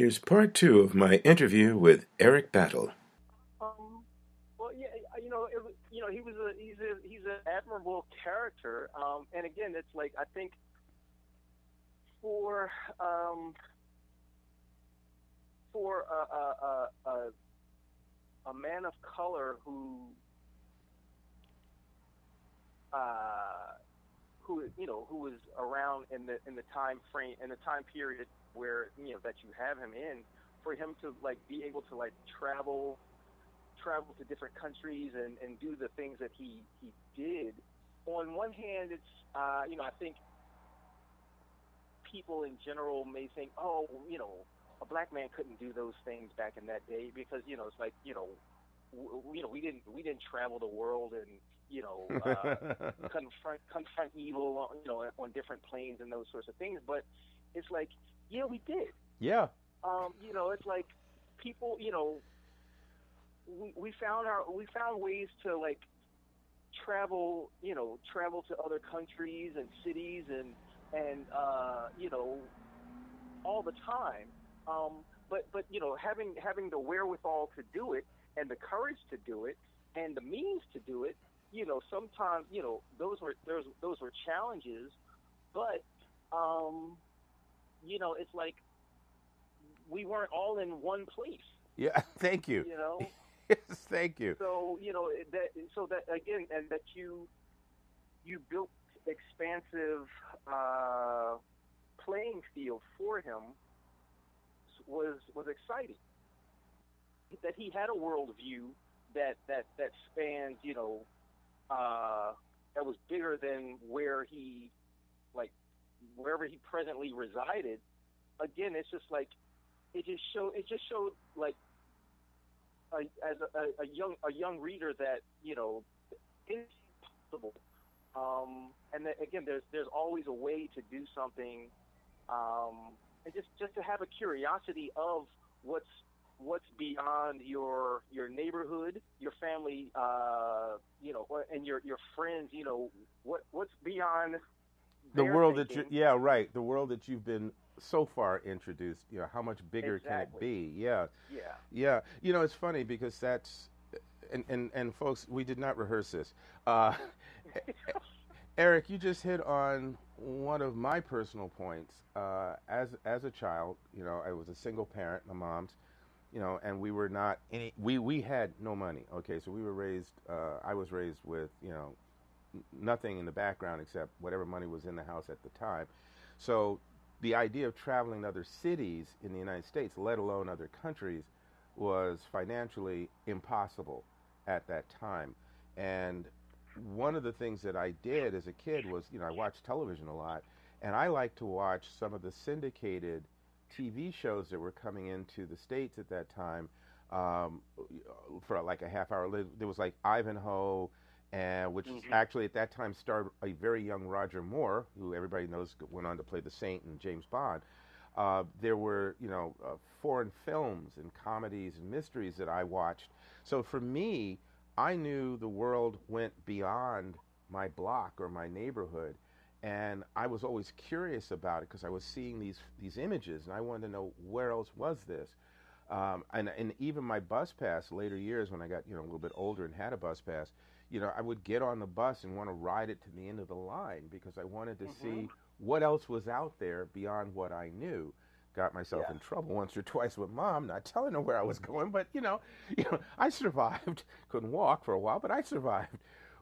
Here's part two of my interview with Eric Battle. Well, yeah, he was he's an admirable character, and again, it's like I think for a man of color who was around in the time frame, in the time period where that you have him in, for him to like be able to like travel to different countries and do the things that he did. On one hand, it's I think people in general may think, oh, a black man couldn't do those things back in that day because it's like we didn't travel the world and confront evil on different planes and those sorts of things. But it's like, yeah, we did. Yeah. It's like people, we found ways to like travel to other countries and cities and all the time. But having the wherewithal to do it and the courage to do it and the means to do it, sometimes those were challenges, but it's like we weren't all in one place. Yeah, thank you. Yes, thank you. So that again, and that you built expansive playing field for him was exciting. That he had a worldview that spans that was bigger than wherever he presently resided. Again, it's just like it just showed like as a young reader that it's possible. And that, again, there's always a way to do something, and just to have a curiosity of what's beyond your neighborhood, your family, and your friends. What's beyond the world thinking. The world that you've been so far introduced. How much bigger exactly can it be? Yeah. It's funny because that's and folks, we did not rehearse this. Eric, you just hit on one of my personal points. As a child, I was a single parent, my mom's. And we were not any. We had no money. Okay, so we were raised. I was raised with nothing in the background except whatever money was in the house at the time. So the idea of traveling to other cities in the United States, let alone other countries, was financially impossible at that time. And one of the things that I did as a kid was, I watched television a lot, and I liked to watch some of the syndicated TV shows that were coming into the States at that time, for like a half hour. There was like Ivanhoe, which actually at that time starred a very young Roger Moore, who everybody knows went on to play the Saint and James Bond. There were, foreign films and comedies and mysteries that I watched. So for me, I knew the world went beyond my block or my neighborhood. And I was always curious about it because I was seeing these images, and I wanted to know where else was this. And even my bus pass, later years when I got a little bit older and had a bus pass, I would get on the bus and want to ride it to the end of the line because I wanted to see what else was out there beyond what I knew. Got myself in trouble once or twice with Mom, not telling her where I was going, but I survived. Couldn't walk for a while, but I survived.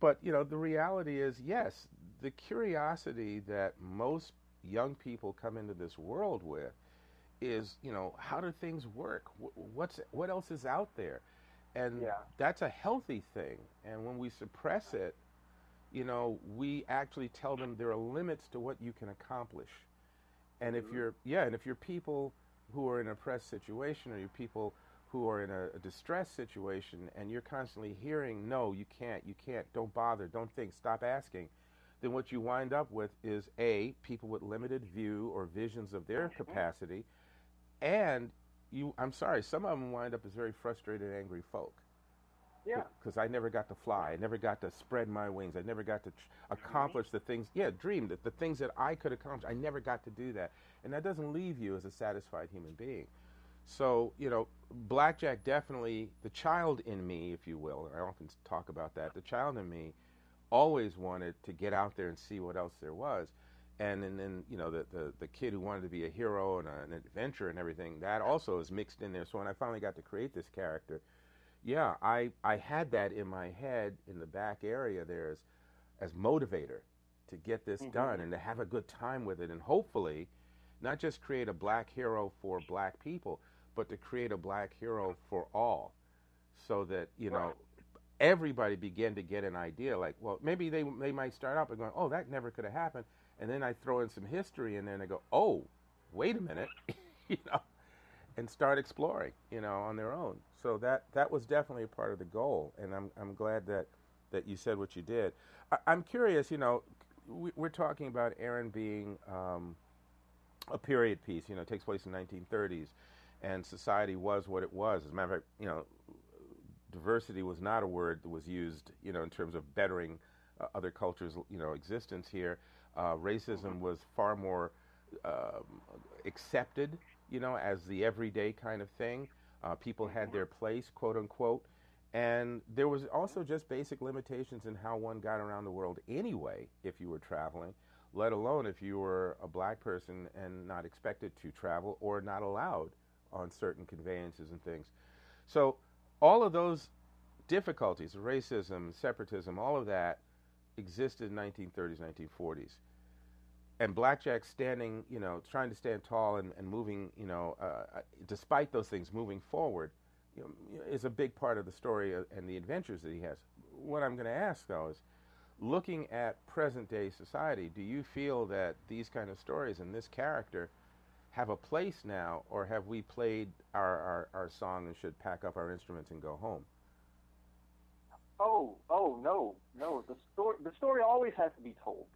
But the reality is, yes, the curiosity that most young people come into this world with is, how do things work? What else is out there? And that's a healthy thing. And when we suppress it, we actually tell them there are limits to what you can accomplish. And if you're people who are in an oppressed situation, or you're people who are in a distressed situation, and you're constantly hearing, no, you can't, don't bother, don't think, stop asking, then what you wind up with is, A, people with limited view or visions of their capacity, and some of them wind up as very frustrated, angry folk. Yeah. Because I never got to fly, I never got to spread my wings, I never got to accomplish the things, dream, the things that I could accomplish, I never got to do that. And that doesn't leave you as a satisfied human being. So, you know, Blackjack definitely, the child in me, if you will, and I often talk about that, the child in me always wanted to get out there and see what else there was. And then, you know, the kid who wanted to be a hero and an adventure and everything, that also is mixed in there. So when I finally got to create this character, yeah, I had that in my head in the back area there as motivator to get this done and to have a good time with it. And hopefully not just create a black hero for black people, but to create a black hero for all, so that, you know, everybody began to get an idea, like, well, maybe they might start out by going, oh, that never could have happened. And then I throw in some history and then I go, oh, wait a minute, you know, and start exploring, you know, on their own. So that was definitely a part of the goal. And I'm glad that you said what you did. I'm curious, you know, we're talking about Aaron being a period piece, you know, takes place in the 1930s, and society was what it was. As a matter of fact, you know, diversity was not a word that was used, you know, in terms of bettering other cultures, you know, existence here. Racism was far more accepted, you know, as the everyday kind of thing. People had their place, quote unquote. And there was also just basic limitations in how one got around the world anyway, if you were traveling, let alone if you were a black person and not expected to travel or not allowed on certain conveyances and things. So all of those difficulties, racism, separatism, all of that existed in 1930s, 1940s. And Blackjack standing, you know, trying to stand tall and moving, you know, despite those things, moving forward, you know, is a big part of the story and the adventures that he has. What I'm going to ask, though, is looking at present-day society, do you feel that these kind of stories and this character have a place now, or have we played our song and should pack up our instruments and go home? Oh no! The story always has to be told,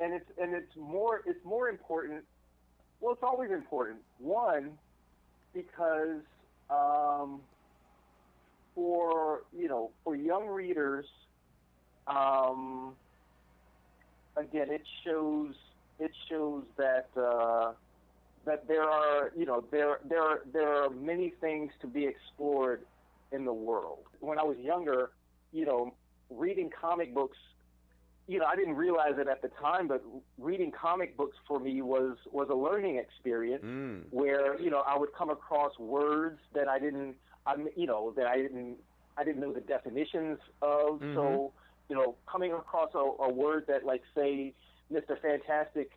and it's more important. Well, it's always important. One, because for young readers, again, it shows that. That there are many things to be explored in the world. When I was younger, you know, reading comic books, you know, I didn't realize it at the time, but reading comic books for me was a learning experience where, you know, I would come across words that I didn't know the definitions of. So, you know, coming across a word that, like, say, Mr. Fantastic,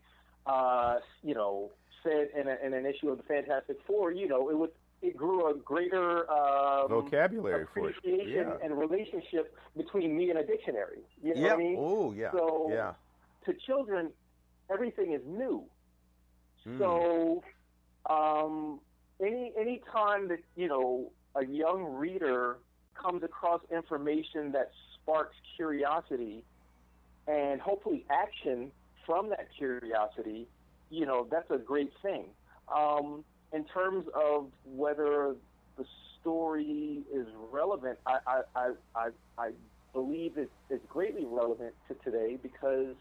you know, said in an issue of the Fantastic Four, you know, it grew a greater vocabulary appreciation and relationship between me and a dictionary. You know what I mean? Oh, yeah. So to children, everything is new. So any time that, you know, a young reader comes across information that sparks curiosity and hopefully action from that curiosity, you know, that's a great thing. In terms of whether the story is relevant, I believe it's greatly relevant to today, because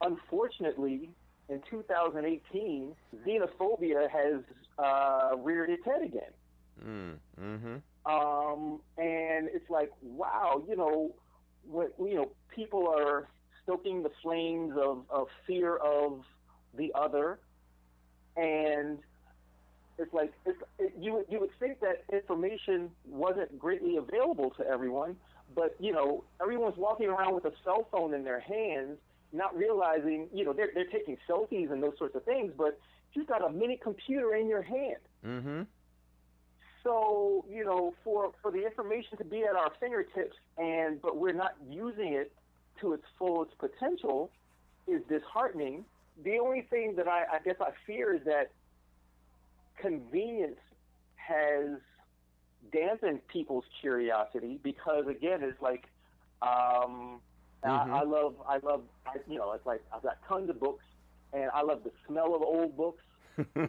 unfortunately in 2018 xenophobia has reared its head again. And it's like, wow, you know, people are stoking the flames of fear of the other, and it's like you would think that information wasn't greatly available to everyone, but, you know, everyone's walking around with a cell phone in their hands, not realizing, you know, they're taking selfies and those sorts of things, but you've got a mini computer in your hand. So, you know, for the information to be at our fingertips, but we're not using it to its fullest potential, is disheartening. The only thing that I guess I fear is that convenience has dampened people's curiosity, because, again, it's like it's like I've got tons of books, and I love the smell of old books.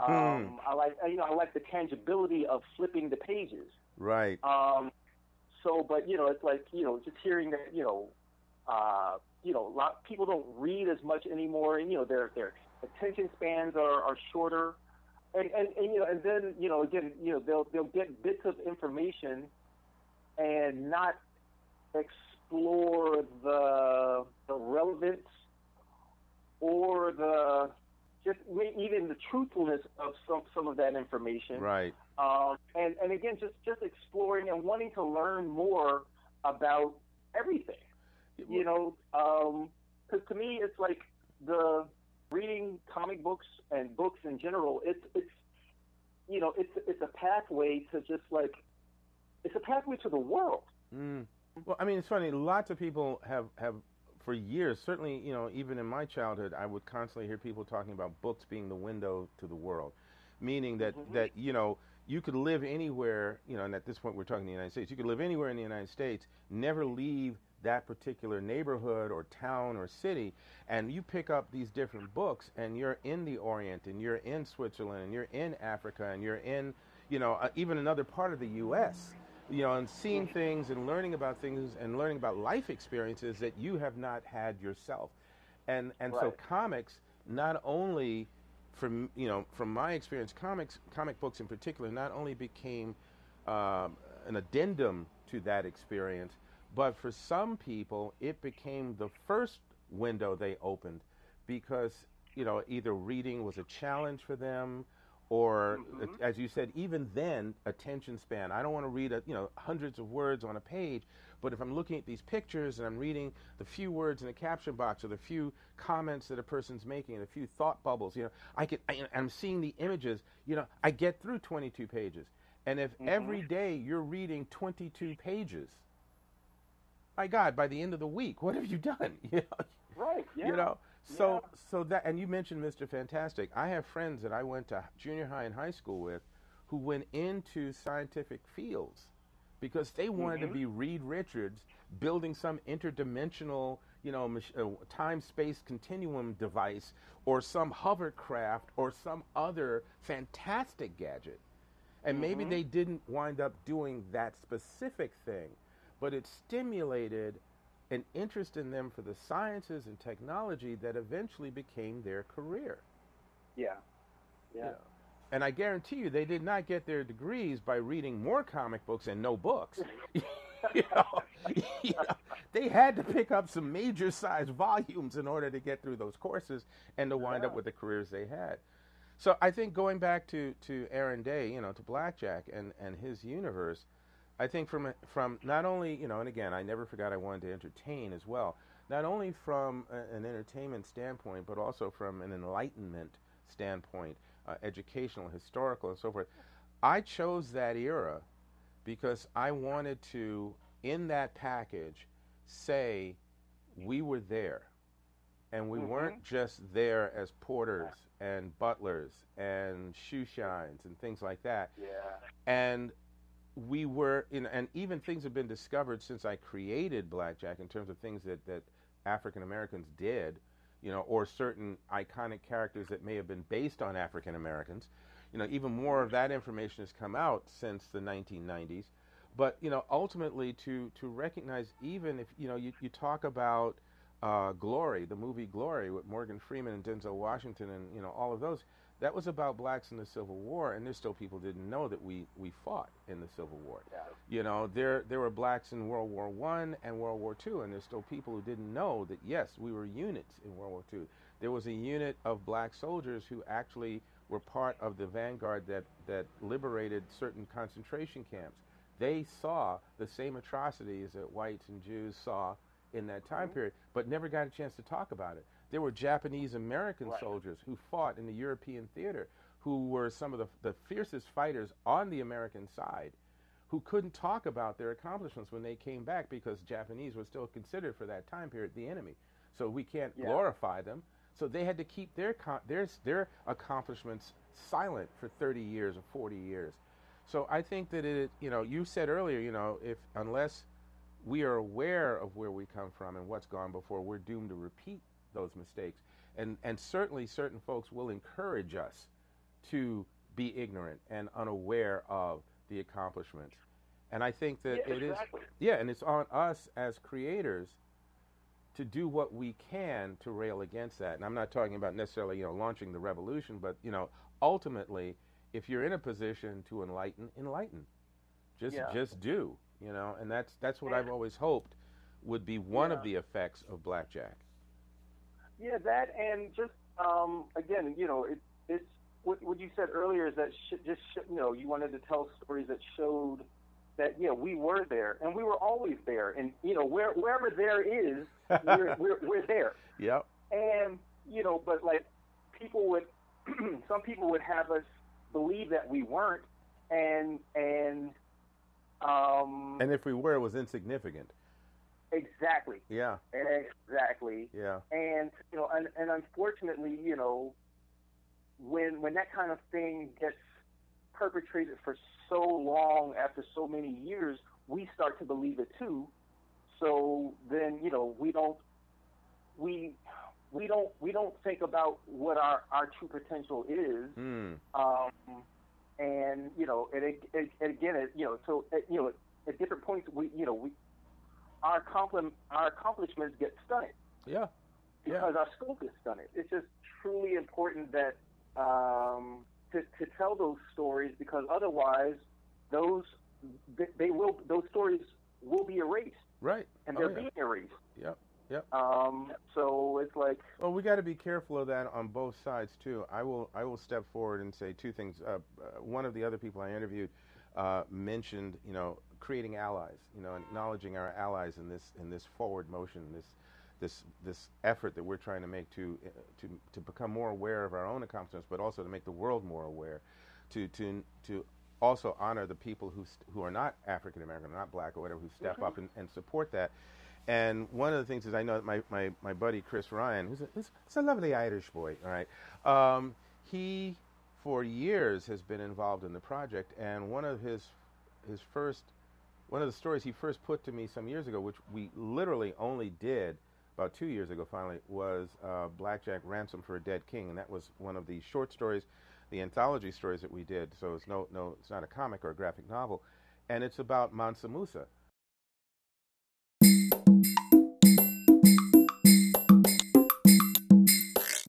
I like the tangibility of flipping the pages. Right. So, but, you know, it's like, you know, just hearing that, you know. People don't read as much anymore, and, you know, their attention spans are shorter. And then they'll get bits of information and not explore the relevance or even the truthfulness of some of that information. Right. And again, just exploring and wanting to learn more about everything. You know, because to me, it's like the reading comic books and books in general. It's a pathway to it's a pathway to the world. Mm. Well, I mean, it's funny. Lots of people have for years. Certainly, you know, even in my childhood, I would constantly hear people talking about books being the window to the world, meaning that mm-hmm. that you know. You could live anywhere, you know, and at this point we're talking the United States. You could live anywhere in the United States, never leave that particular neighborhood or town or city, and you pick up these different books, and you're in the Orient, and you're in Switzerland, and you're in Africa, and you're in, you know, even another part of the U.S., you know, and seeing things and learning about things and learning about life experiences that you have not had yourself. And so comics not only... From my experience, comic books in particular, not only became an addendum to that experience, but for some people, it became the first window they opened because, you know, either reading was a challenge for them or, mm-hmm. as you said, even then, attention span. I don't want to read, hundreds of words on a page, but if I'm looking at these pictures and I'm reading the few words in the caption box or the few comments that a person's making and a few thought bubbles, you know, I'm seeing the images, you know, I get through 22 pages. And if mm-hmm. every day you're reading 22 pages, my God, by the end of the week, what have you done? You know? Right, yeah. You know, so that, and you mentioned Mr. Fantastic. I have friends that I went to junior high and high school with who went into scientific fields because they wanted mm-hmm. to be Reed Richards building some interdimensional, you know, time-space continuum device or some hovercraft or some other fantastic gadget. And mm-hmm. maybe they didn't wind up doing that specific thing, but it stimulated an interest in them for the sciences and technology that eventually became their career. Yeah. Yeah. You know? And I guarantee you, they did not get their degrees by reading more comic books and no books. You know, they had to pick up some major size volumes in order to get through those courses and to wind up with the careers they had. So I think going back to Aaron Day, you know, to Blackjack and his universe, I think from not only, you know, and again, I never forgot I wanted to entertain as well, not only from an entertainment standpoint, but also from an enlightenment standpoint. Educational, historical, and so forth. I chose that era because I wanted to, in that package, say we were there. And we mm-hmm. weren't just there as porters and butlers and shoe shines and things like that. Yeah. And we were, and even things have been discovered since I created Blackjack in terms of things that African Americans did, you know, or certain iconic characters that may have been based on African Americans. You know, even more of that information has come out since the 1990s. But, you know, ultimately to recognize, even if, you know, you talk about Glory, the movie Glory with Morgan Freeman and Denzel Washington and, you know, all of those, that was about blacks in the Civil War, and there's still people didn't know that we fought in the Civil War. Yeah. You know, there were blacks in World War I and World War II, and there's still people who didn't know that, yes, we were units in World War II. There was a unit of black soldiers who actually were part of the vanguard that liberated certain concentration camps. They saw the same atrocities that whites and Jews saw in that time mm-hmm. period, but never got a chance to talk about it. There were Japanese-American soldiers who fought in the European theater, who were some of the fiercest fighters on the American side, who couldn't talk about their accomplishments when they came back because Japanese were still considered for that time period the enemy. So we can't glorify them. So they had to keep their accomplishments silent for 30 years or 40 years. So I think that it, you know, you said earlier, you know, unless we are aware of where we come from and what's gone before, we're doomed to repeat those mistakes, and certainly certain folks will encourage us to be ignorant and unaware of the accomplishments, and I think that it is, and it's on us as creators to do what we can to rail against that. And I'm not talking about necessarily, you know, launching the revolution, but, you know, ultimately, if you're in a position to enlighten, enlighten. Just do, you know. And that's what I've always hoped would be one of the effects of Blackjack. Yeah, that, and just, again, you know, it's what you said earlier is that you know, you wanted to tell stories that showed that, you know, we were there, and we were always there, and, you know, wherever there is, we're there. Yep. And, you know, but, like, people would, some people would have us believe that we weren't, and if we were, it was insignificant. Exactly. Yeah. Exactly. Yeah. And, you know, and unfortunately, you know, when that kind of thing gets perpetrated for so long after so many years, we start to believe it too. So then, you know, we don't think about what our true potential is. Mm. And, you know, and again, it, you know, so, you know, at different points, our accomplishments get stunted. Yeah. Because our scope is stunted. It's just truly important that to tell those stories, because otherwise those stories will be erased. Right. And they're being erased. Yep. Yep. So it's like, well, we got to be careful of that on both sides too. I will step forward and say two things. One of the other people I interviewed mentioned, you know, creating allies, you know, and acknowledging our allies in this forward motion, this effort that we're trying to make to become more aware of our own accomplishments, but also to make the world more aware, to also honor the people who are not African American, or not black or whatever, who step up and support that. And one of the things is, I know that my buddy Chris Ryan, who's a lovely Irish boy, all right, he for years has been involved in the project, and one of the stories he first put to me some years ago, which we literally only did about 2 years ago finally, was Blackjack Ransom for a Dead King, and that was one of the short stories, the anthology stories that we did. So it's not a comic or a graphic novel, and it's about Mansa Musa,